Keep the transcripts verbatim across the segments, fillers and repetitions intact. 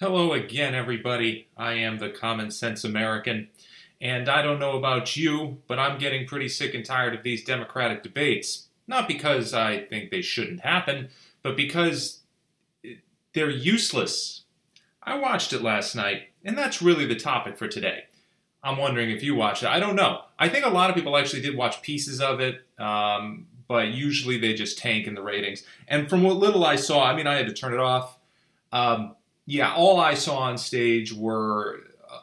Hello again, everybody. I am the Common Sense American, and I don't know about you, but I'm getting pretty sick and tired of these Democratic debates. Not because I think they shouldn't happen, but because they're useless. I watched it last night, and that's really the topic for today. I'm wondering if you watched it. I don't know. I think a lot of people actually did watch pieces of it, um, but usually they just tank in the ratings. And from what little I saw, I mean, I had to turn it off. Um, yeah, all I saw on stage were uh,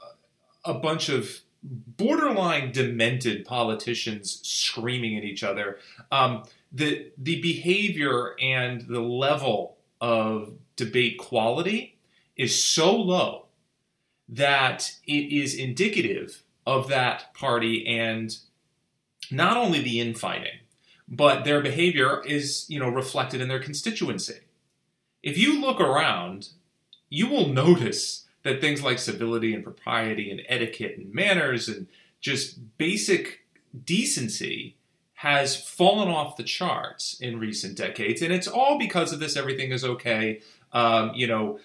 a bunch of borderline demented politicians screaming at each other. Um, the the behavior and the level of debate quality is so low that it is indicative of that party, and not only the infighting, but their behavior is, you know, reflected in their constituency. If you look around, you will notice that things like civility and propriety and etiquette and manners and just basic decency has fallen off the charts in recent decades. And it's all because of this everything is okay, um, you know,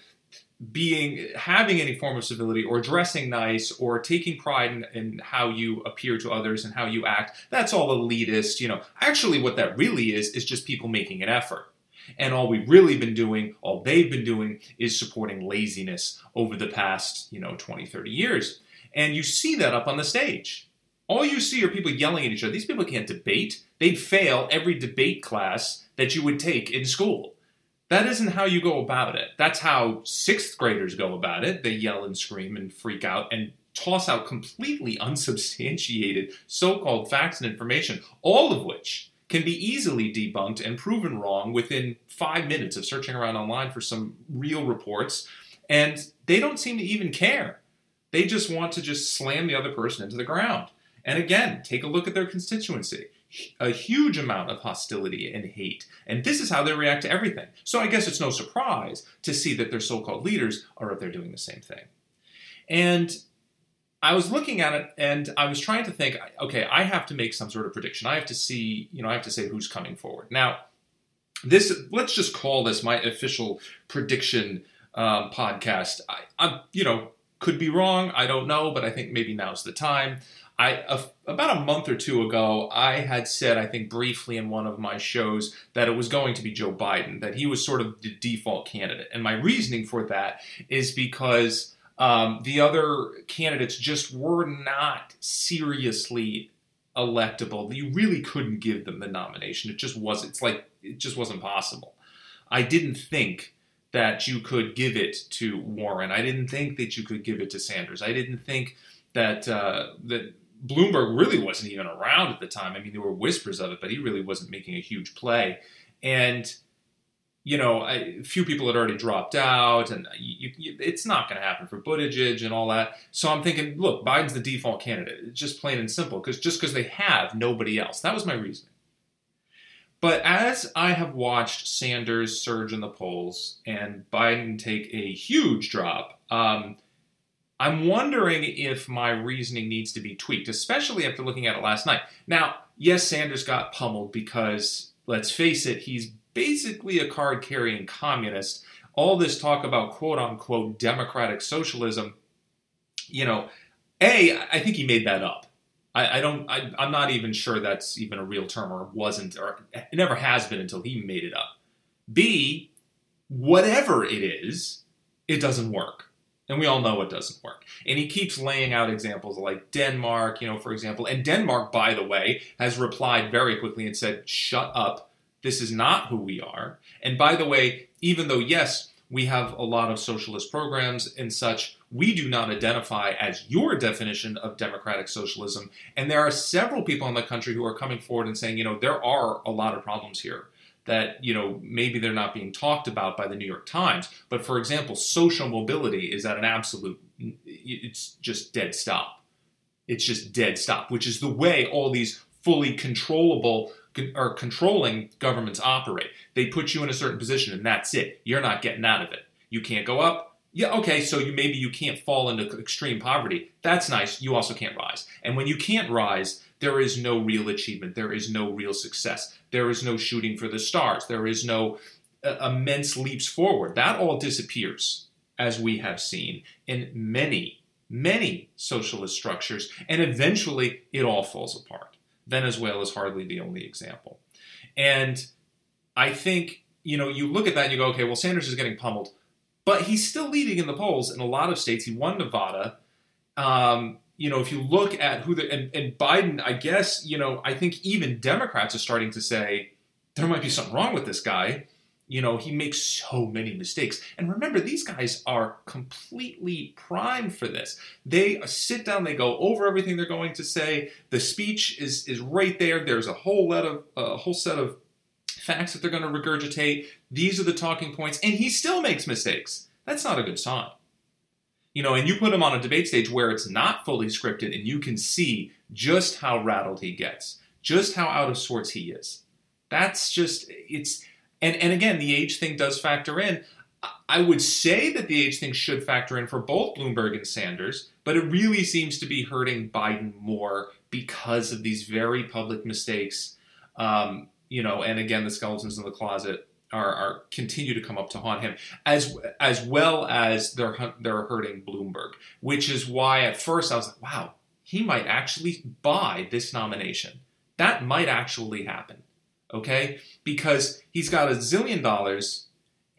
being having any form of civility or dressing nice or taking pride in, in how you appear to others and how you act. That's all elitist, you know. Actually, what that really is is just people making an effort. And all we've really been doing, all they've been doing, is supporting laziness over the past, you know, twenty, thirty years. And you see that up on the stage. All you see are people yelling at each other. These people can't debate. They'd fail every debate class that you would take in school. That isn't how you go about it. That's how sixth graders go about it. They yell and scream and freak out and toss out completely unsubstantiated so-called facts and information, all of which can be easily debunked and proven wrong within five minutes of searching around online for some real reports. And they don't seem to even care. They just want to just slam the other person into the ground. And again, take a look at their constituency. A huge amount of hostility and hate. And this is how they react to everything. So I guess it's no surprise to see that their so-called leaders are up there doing the same thing. And I was looking at it, and I was trying to think, okay, I have to make some sort of prediction. I have to see, you know, I have to say who's coming forward. Now, this, let's just call this my official prediction um, podcast. I, I, you know, could be wrong. I don't know, but I think maybe now's the time. I uh, about a month or two ago, I had said, I think briefly in one of my shows, that it was going to be Joe Biden, that he was sort of the default candidate. And my reasoning for that is because Um, the other candidates just were not seriously electable. You really couldn't give them the nomination. It just wasn't. It's like it just wasn't possible. I didn't think that you could give it to Warren. I didn't think that you could give it to Sanders. I didn't think that uh, that Bloomberg really wasn't even around at the time. I mean, there were whispers of it, but he really wasn't making a huge play. And you know, a few people had already dropped out, and you, you, it's not going to happen for Buttigieg and all that. So I'm thinking, look, Biden's the default candidate. It's just plain and simple, because just because they have nobody else. That was my reasoning. But as I have watched Sanders surge in the polls and Biden take a huge drop, um, I'm wondering if my reasoning needs to be tweaked, especially after looking at it last night. Now, yes, Sanders got pummeled because, let's face it, he's basically a card-carrying communist. All this talk about quote-unquote democratic socialism, you know, A, I think he made that up. I, I don't, I, I'm not even sure that's even a real term, or wasn't, or it never has been until he made it up. B, whatever it is, it doesn't work. And we all know it doesn't work. And he keeps laying out examples like Denmark, you know, for example. And Denmark, by the way, has replied very quickly and said, shut up. This is not who we are. And by the way, even though, yes, we have a lot of socialist programs and such, we do not identify as your definition of democratic socialism. And there are several people in the country who are coming forward and saying, you know, there are a lot of problems here that, you know, maybe they're not being talked about by the New York Times. But for example, social mobility is at an absolute, it's just dead stop. It's just dead stop, which is the way all these fully controllable or controlling governments operate. They put you in a certain position, and that's it. You're not getting out of it. You can't go up. Yeah, okay, so you maybe you can't fall into extreme poverty. That's nice. You also can't rise. And when you can't rise, there is no real achievement. There is no real success. There is no shooting for the stars. There is no uh, immense leaps forward. That all disappears. as we have seen in many, many socialist structures, and eventually it all falls apart. Venezuela is hardly the only example. And I think, you know, you look at that and you go, okay, well, Sanders is getting pummeled, but he's still leading in the polls in a lot of states. He won Nevada. Um, you know, if you look at who the, and, and Biden, I guess, you know, I think even Democrats are starting to say, there might be something wrong with this guy. You know, he makes so many mistakes. And remember, these guys are completely primed for this. They sit down, they go over everything they're going to say. The speech is is right there. There's a whole lot of a whole set of facts that they're going to regurgitate. These are the talking points, and he still makes mistakes. That's not a good sign. You know, and you put him on a debate stage where it's not fully scripted, and you can see just how rattled he gets, just how out of sorts he is. That's just, it's... And and again, the age thing does factor in. I would say that the age thing should factor in for both Bloomberg and Sanders, but it really seems to be hurting Biden more because of these very public mistakes. Um, you know, and again, the skeletons in the closet are, are continue to come up to haunt him, as as well as they're they're hurting Bloomberg, which is why at first I was like, wow, he might actually buy this nomination. That might actually happen. Okay, because he's got a zillion dollars,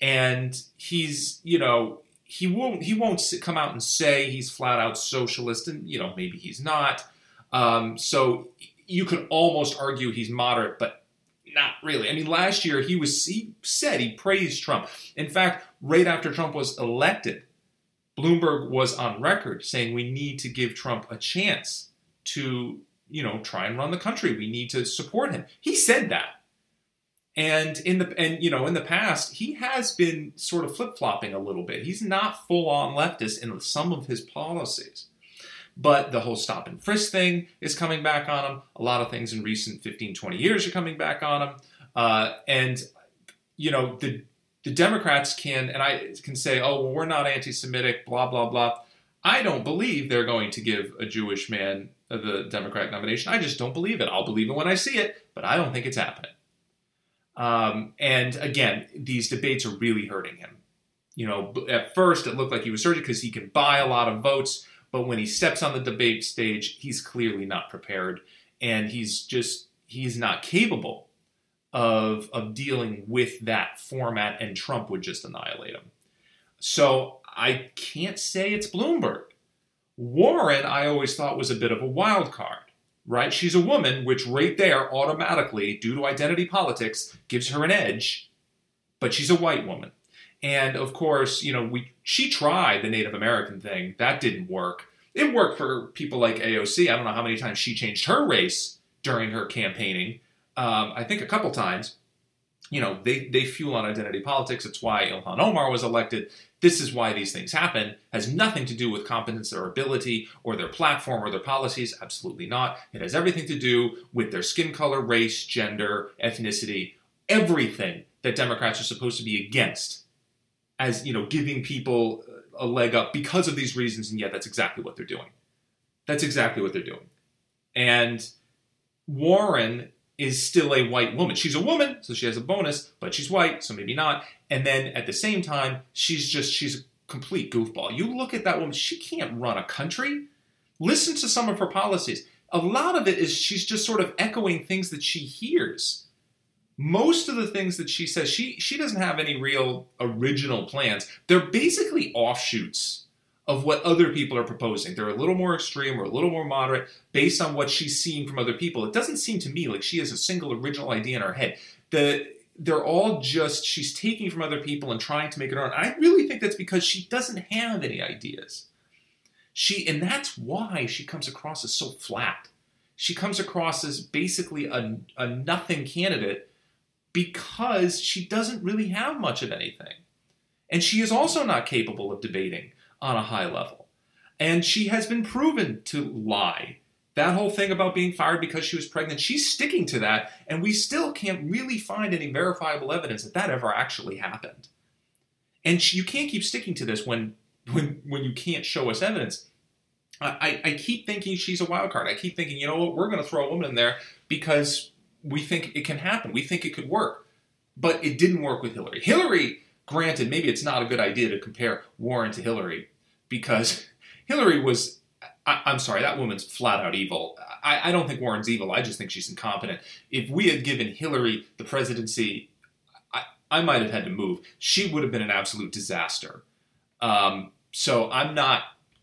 and he's, you know, he won't he won't come out and say he's flat out socialist, and you know maybe he's not. Um, so you could almost argue he's moderate, but not really. I mean, last year he was he said he praised Trump. In fact, right after Trump was elected, Bloomberg was on record saying we need to give Trump a chance to, you know, try and run the country. We need to support him. He said that. And in the and you know in the past, he has been sort of flip-flopping a little bit. He's not full-on leftist in some of his policies. But the whole stop and frisk thing is coming back on him. A lot of things in recent fifteen, twenty years are coming back on him. Uh, and, you know, the the Democrats can, and I can say, oh, well, we're not anti-Semitic, blah, blah, blah. I don't believe they're going to give a Jewish man the Democratic nomination. I just don't believe it. I'll believe it when I see it, but I don't think it's happening. Um, and again, these debates are really hurting him. You know, at first it looked like he was surging because he can buy a lot of votes, but when he steps on the debate stage, he's clearly not prepared, and he's just, he's not capable of, of dealing with that format, and Trump would just annihilate him. So I can't say it's Bloomberg. Warren, I always thought, was a bit of a wild card, right? She's a woman, which right there automatically, due to identity politics, gives her an edge, but she's a white woman. And of course, you know, we she tried the Native American thing. That didn't work. It worked for people like A O C. I don't know how many times she changed her race during her campaigning. Um, I think a couple times. You know, they, they fuel on identity politics. It's why Ilhan Omar was elected. This is why these things happen. It has nothing to do with competence or ability or their platform or their policies. Absolutely not. It has everything to do with their skin color, race, gender, ethnicity, everything that Democrats are supposed to be against as, you know, giving people a leg up because of these reasons. And yet that's exactly what they're doing. That's exactly what they're doing. And Warren is still a white woman. She's a woman, so she has a bonus, but she's white, so maybe not. And then at the same time, she's just, she's a complete goofball. You look at that woman, she can't run a country. Listen to some of her policies. A lot of it is she's just sort of echoing things that she hears. Most of the things that she says, she, she doesn't have any real original plans. They're basically offshoots of what other people are proposing. They're a little more extreme or a little more moderate based on what she's seeing from other people. It doesn't seem to me like she has a single original idea in her head. The, they're all just, she's taking from other people and trying to make it her own. I really think that's because she doesn't have any ideas. She, and that's why she comes across as so flat. She comes across as basically a, a nothing candidate because she doesn't really have much of anything. And she is also not capable of debating on a high level. And she has been proven to lie. That whole thing about being fired because she was pregnant, she's sticking to that, and we still can't really find any verifiable evidence that that ever actually happened. And she, you can't keep sticking to this when when, when you can't show us evidence. I, I keep thinking she's a wild card. I keep thinking, you know what, we're going to throw a woman in there because we think it can happen. We think it could work. But it didn't work with Hillary. Hillary Granted, maybe it's not a good idea to compare Warren to Hillary, because Hillary was, I, I'm sorry, that woman's flat out evil. I, I don't think Warren's evil. I just think she's incompetent. If we had given Hillary the presidency, I, I might have had to move. She would have been an absolute disaster. Um, so I'm not,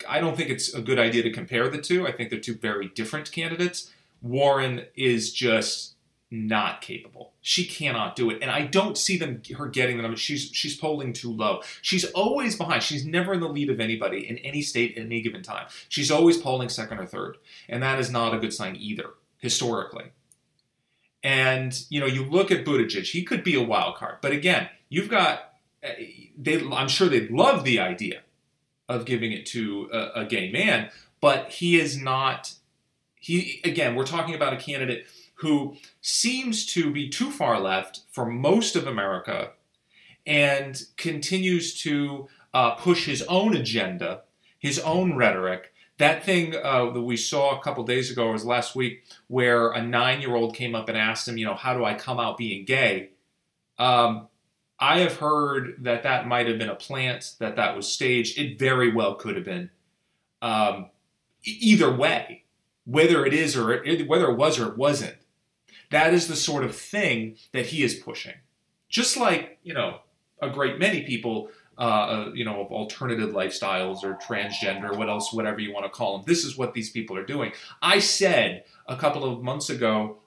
I don't think it's a good idea to compare the two. I think they're two very different candidates. Warren is just not capable. She cannot do it. And I don't see them her getting the numbers. She's she's polling too low. She's always behind. She's never in the lead of anybody in any state at any given time. She's always polling second or third. And that is not a good sign either, historically. And, you know, you look at Buttigieg. He could be a wild card. But again, you've got, they. I'm sure they love the idea of giving it to a, a gay man. But he is not, he again, we're talking about a candidate who seems to be too far left for most of America and continues to uh, push his own agenda, his own rhetoric. That thing uh, that we saw a couple days ago, was last week, where a nine-year-old came up and asked him, you know, how do I come out being gay? Um, I have heard that that might have been a plant, that that was staged. It very well could have been. Um, either way, whether it is or it, whether it was or it wasn't, that is the sort of thing that he is pushing. Just like, you know, a great many people, uh, you know, of alternative lifestyles or transgender, what else, whatever you want to call them. This is what these people are doing. I said a couple of months ago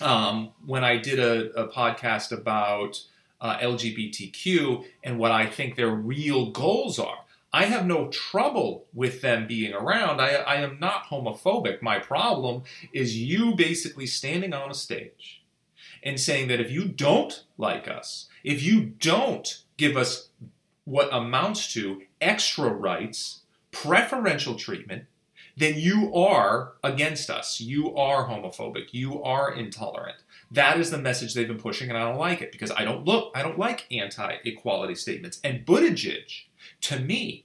um, when I did a, a podcast about uh, L G B T Q and what I think their real goals are. I have no trouble with them being around. I, I am not homophobic. My problem is you basically standing on a stage and saying that if you don't like us, if you don't give us what amounts to extra rights, preferential treatment, then you are against us. You are homophobic. You are intolerant. That is the message they've been pushing, and I don't like it because I don't look, I don't like anti-equality statements. And Buttigieg, to me,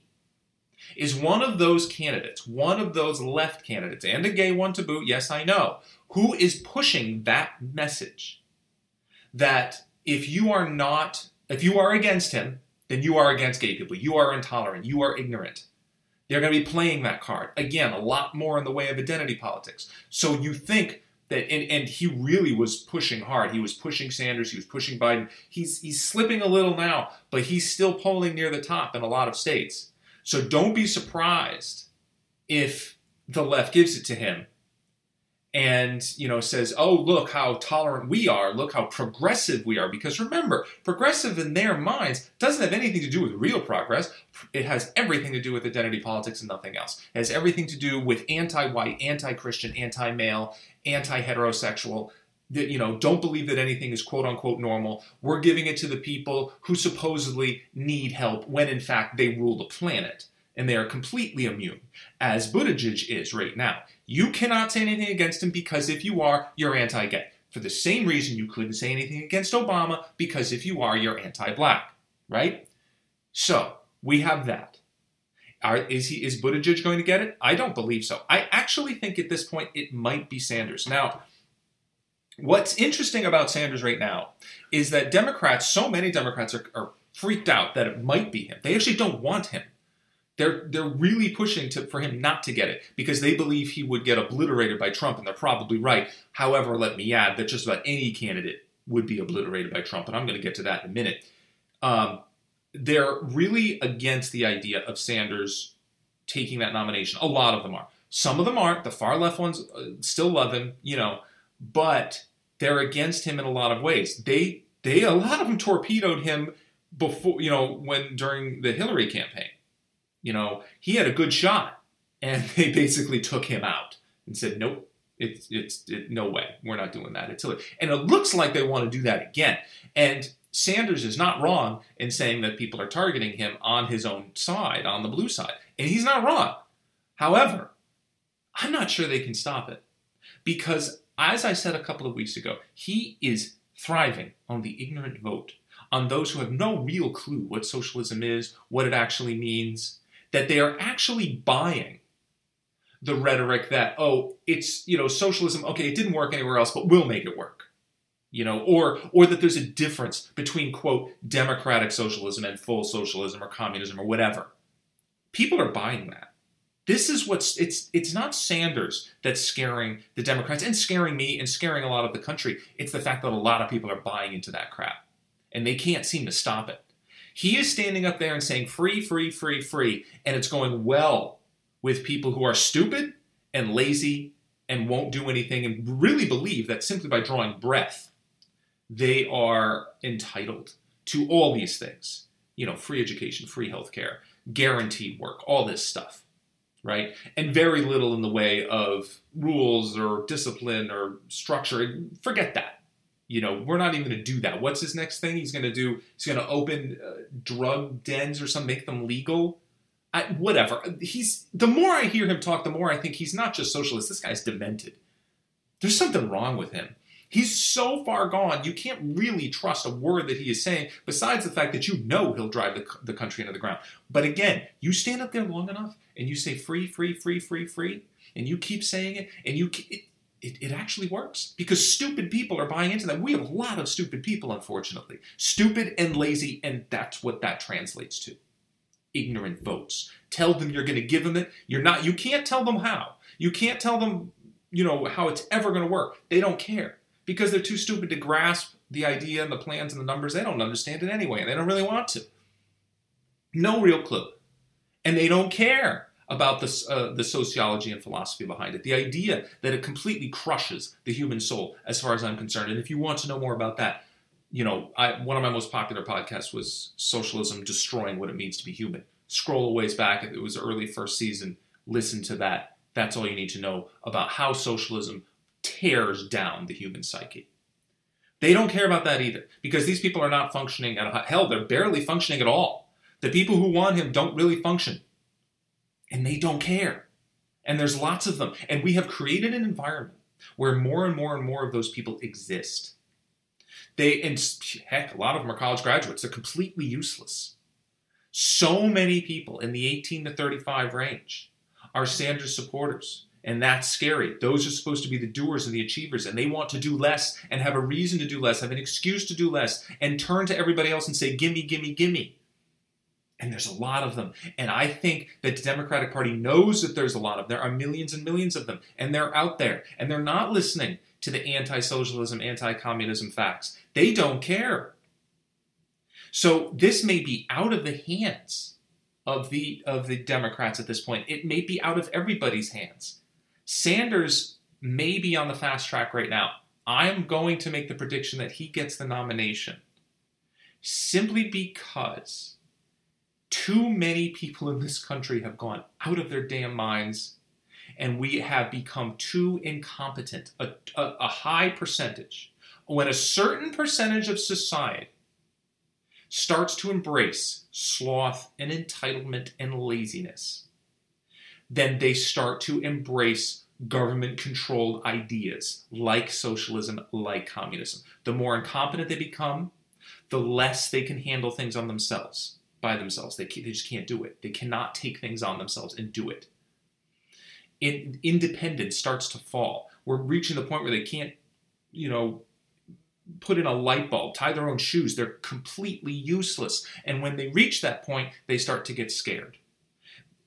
is one of those candidates, one of those left candidates, and a gay one to boot, yes, I know, who is pushing that message that if you are not, if you are against him, then you are against gay people. You are intolerant. You are ignorant. They're going to be playing that card. Again, a lot more in the way of identity politics. So you think that, and, and he really was pushing hard. He was pushing Sanders. He was pushing Biden. He's he's slipping a little now, but he's still polling near the top in a lot of states. So don't be surprised if the left gives it to him and, you know, says, oh, look how tolerant we are. Look how progressive we are. Because remember, progressive in their minds doesn't have anything to do with real progress. It has everything to do with identity politics and nothing else. It has everything to do with anti-white, anti-Christian, anti-male, anti-heterosexual, that, you know, don't believe that anything is quote-unquote normal. We're giving it to the people who supposedly need help when, in fact, they rule the planet. And they are completely immune, as Buttigieg is right now. You cannot say anything against him because if you are, you're anti-gay. For the same reason you couldn't say anything against Obama because if you are, you're anti-black, right? So, we have that. Are, is he is Buttigieg going to get it? I don't believe so. I actually think at this point it might be Sanders. Now, what's interesting about Sanders right now is that Democrats, so many Democrats are, are freaked out that it might be him. They actually don't want him. They're they're really pushing to, for him not to get it because they believe he would get obliterated by Trump, and they're probably right. However, let me add that just about any candidate would be obliterated by Trump, and I'm going to get to that in a minute. Um, they're really against the idea of Sanders taking that nomination. A lot of them are. Some of them aren't. The far left ones still love him, you know, but they're against him in a lot of ways. They they a lot of them torpedoed him before, you know, when during the Hillary campaign. You know, he had a good shot, and they basically took him out and said, nope, it's it's it, no way. We're not doing that. It's Hillary. And it looks like they want to do that again. And Sanders is not wrong in saying that people are targeting him on his own side, on the blue side. And he's not wrong. However, I'm not sure they can stop it because, as I said a couple of weeks ago, he is thriving on the ignorant vote, on those who have no real clue what socialism is, what it actually means, that they are actually buying the rhetoric that, oh, it's, you know, socialism, okay, it didn't work anywhere else, but we'll make it work. you know, or or that there's a difference between, quote, democratic socialism and full socialism or communism or whatever. People are buying that. This is what's, it's it's not Sanders that's scaring the Democrats and scaring me and scaring a lot of the country. It's the fact that a lot of people are buying into that crap and they can't seem to stop it. He is standing up there and saying free, free, free, free, and it's going well with people who are stupid and lazy and won't do anything and really believe that simply by drawing breath, they are entitled to all these things. You know, free education, free healthcare, guaranteed work, all this stuff. Right? And very little in the way of rules or discipline or structure. Forget that. You know, we're not even going to do that. What's his next thing he's going to do? He's going to open uh, drug dens or something, make them legal. I, whatever. He's the more I hear him talk, the more I think he's not just socialist. This guy's demented. There's something wrong with him. He's so far gone, you can't really trust a word that he is saying, besides the fact that you know he'll drive the, the country into the ground. But again, you stand up there long enough, and you say free, free, free, free, free, and you keep saying it, and you it, it, it actually works. Because stupid people are buying into that. We have a lot of stupid people, unfortunately. Stupid and lazy, and that's what that translates to. Ignorant votes. Tell them you're going to give them it. You're not. You can't tell them how. You can't tell them, you know, how it's ever going to work. They don't care. Because they're too stupid to grasp the idea and the plans and the numbers. They don't understand it anyway, and they don't really want to. No real clue. And they don't care about the, uh, the sociology and philosophy behind it. The idea that it completely crushes the human soul, as far as I'm concerned. And if you want to know more about that, you know, I, one of my most popular podcasts was Socialism Destroying What It Means to Be Human. Scroll a ways back. It was early first season. Listen to that. That's all you need to know about how socialism tears down the human psyche. They don't care about that either, because these people are not functioning at a, hell, they're barely functioning at all. The people who want him don't really function, and they don't care. And there's lots of them. And we have created an environment where more and more and more of those people exist. They, and heck, a lot of them are college graduates. They're completely useless. So many people in the eighteen to thirty-five range are Sanders supporters. And that's scary. Those are supposed to be the doers and the achievers, and they want to do less and have a reason to do less, have an excuse to do less, and turn to everybody else and say, gimme, gimme, gimme. And there's a lot of them. And I think that the Democratic Party knows that there's a lot of them. There are millions and millions of them, and they're out there, and they're not listening to the anti-socialism, anti-communism facts. They don't care. So this may be out of the hands of the, of the Democrats at this point. It may be out of everybody's hands. Sanders may be on the fast track right now. I'm going to make the prediction that he gets the nomination simply because too many people in this country have gone out of their damn minds, and we have become too incompetent. A, a, a high percentage. When a certain percentage of society starts to embrace sloth and entitlement and laziness, then they start to embrace government-controlled ideas like socialism, like communism. The more incompetent they become, the less they can handle things on themselves, by themselves. They, they just can't do it. They cannot take things on themselves and do it. In, independence starts to fall. We're reaching the point where they can't, you know, put in a light bulb, tie their own shoes. They're completely useless. And when they reach that point, they start to get scared.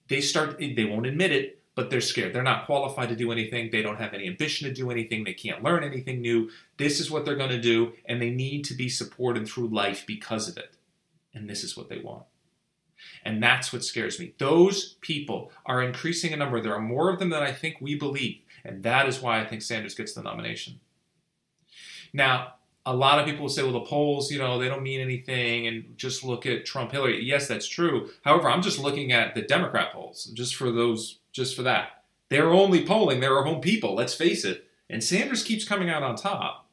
They start, they won't admit it, but they're scared. They're not qualified to do anything. They don't have any ambition to do anything. They can't learn anything new. This is what they're going to do, and they need to be supported through life because of it. And this is what they want. And that's what scares me. Those people are increasing in number. There are more of them than I think we believe, and that is why I think Sanders gets the nomination. Now, a lot of people will say, well, the polls, you know, they don't mean anything, and just look at Trump, Hillary. Yes, that's true. However, I'm just looking at the Democrat polls, just for those, just for that. They're only polling their own people, let's face it. And Sanders keeps coming out on top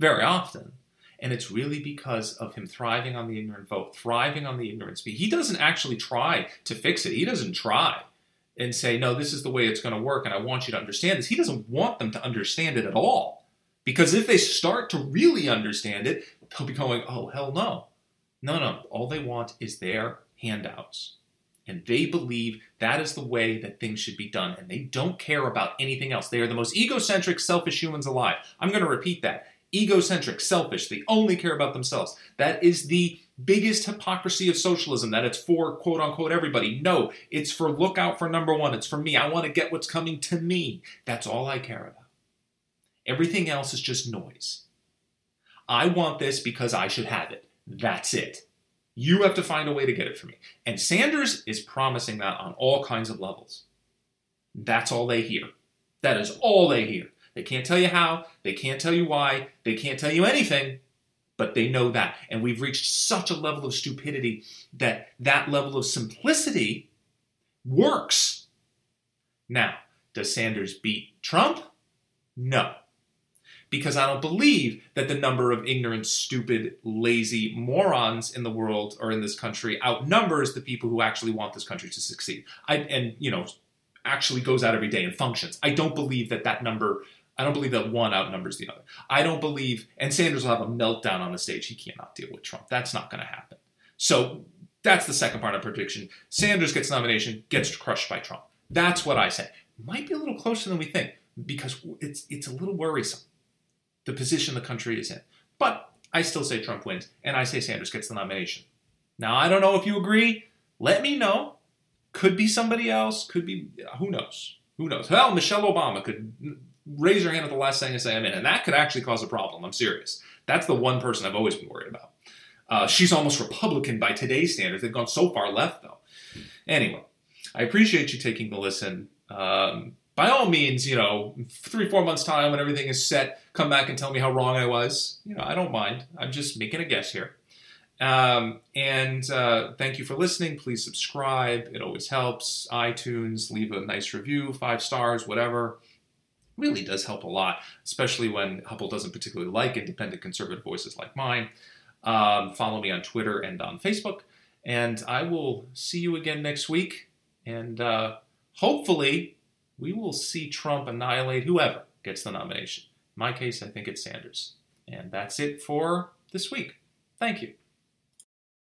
very often. And it's really because of him thriving on the ignorant vote, thriving on the ignorance. He doesn't actually try to fix it. He doesn't try and say, no, this is the way it's going to work, and I want you to understand this. He doesn't want them to understand it at all. Because if they start to really understand it, they'll be going, oh, hell no. No, no. All they want is their handouts. And they believe that is the way that things should be done. And they don't care about anything else. They are the most egocentric, selfish humans alive. I'm going to repeat that. egocentric, selfish. They only care about themselves. That is the biggest hypocrisy of socialism, that it's for quote-unquote everybody. No, it's for look out for number one. It's for me. I want to get what's coming to me. That's all I care about. Everything else is just noise. I want this because I should have it. That's it. You have to find a way to get it for me. And Sanders is promising that on all kinds of levels. That's all they hear. That is all they hear. They can't tell you how. They can't tell you why. They can't tell you anything. But they know that. And we've reached such a level of stupidity that that level of simplicity works. Now, does Sanders beat Trump? No. Because I don't believe that the number of ignorant, stupid, lazy morons in the world or in this country outnumbers the people who actually want this country to succeed. I, and, you know, actually goes out every day and functions. I don't believe that that number, I don't believe that one outnumbers the other. I don't believe, and Sanders will have a meltdown on the stage. He cannot deal with Trump. That's not going to happen. So that's the second part of prediction. Sanders gets nomination, gets crushed by Trump. That's what I say. Might be a little closer than we think because it's it's a little worrisome, the position the country is in. But I still say Trump wins, and I say Sanders gets the nomination. Now, I don't know if you agree. Let me know. Could be somebody else. Could be, who knows? Who knows? Well, Michelle Obama could raise her hand at the last thing and say, I'm in. And that could actually cause a problem. I'm serious. That's the one person I've always been worried about. Uh, she's almost Republican by today's standards. They've gone so far left, though. Anyway, I appreciate you taking the listen. Um... By all means, you know, three, four months' time when everything is set, come back and tell me how wrong I was. You know, I don't mind. I'm just making a guess here. Um, and uh, thank you for listening. Please subscribe. It always helps. iTunes, leave a nice review, five stars, whatever. Really does help a lot, especially when Hubble doesn't particularly like independent conservative voices like mine. Um, follow me on Twitter and on Facebook. And I will see you again next week. And uh, hopefully we will see Trump annihilate whoever gets the nomination. In my case, I think it's Sanders. And that's it for this week. Thank you.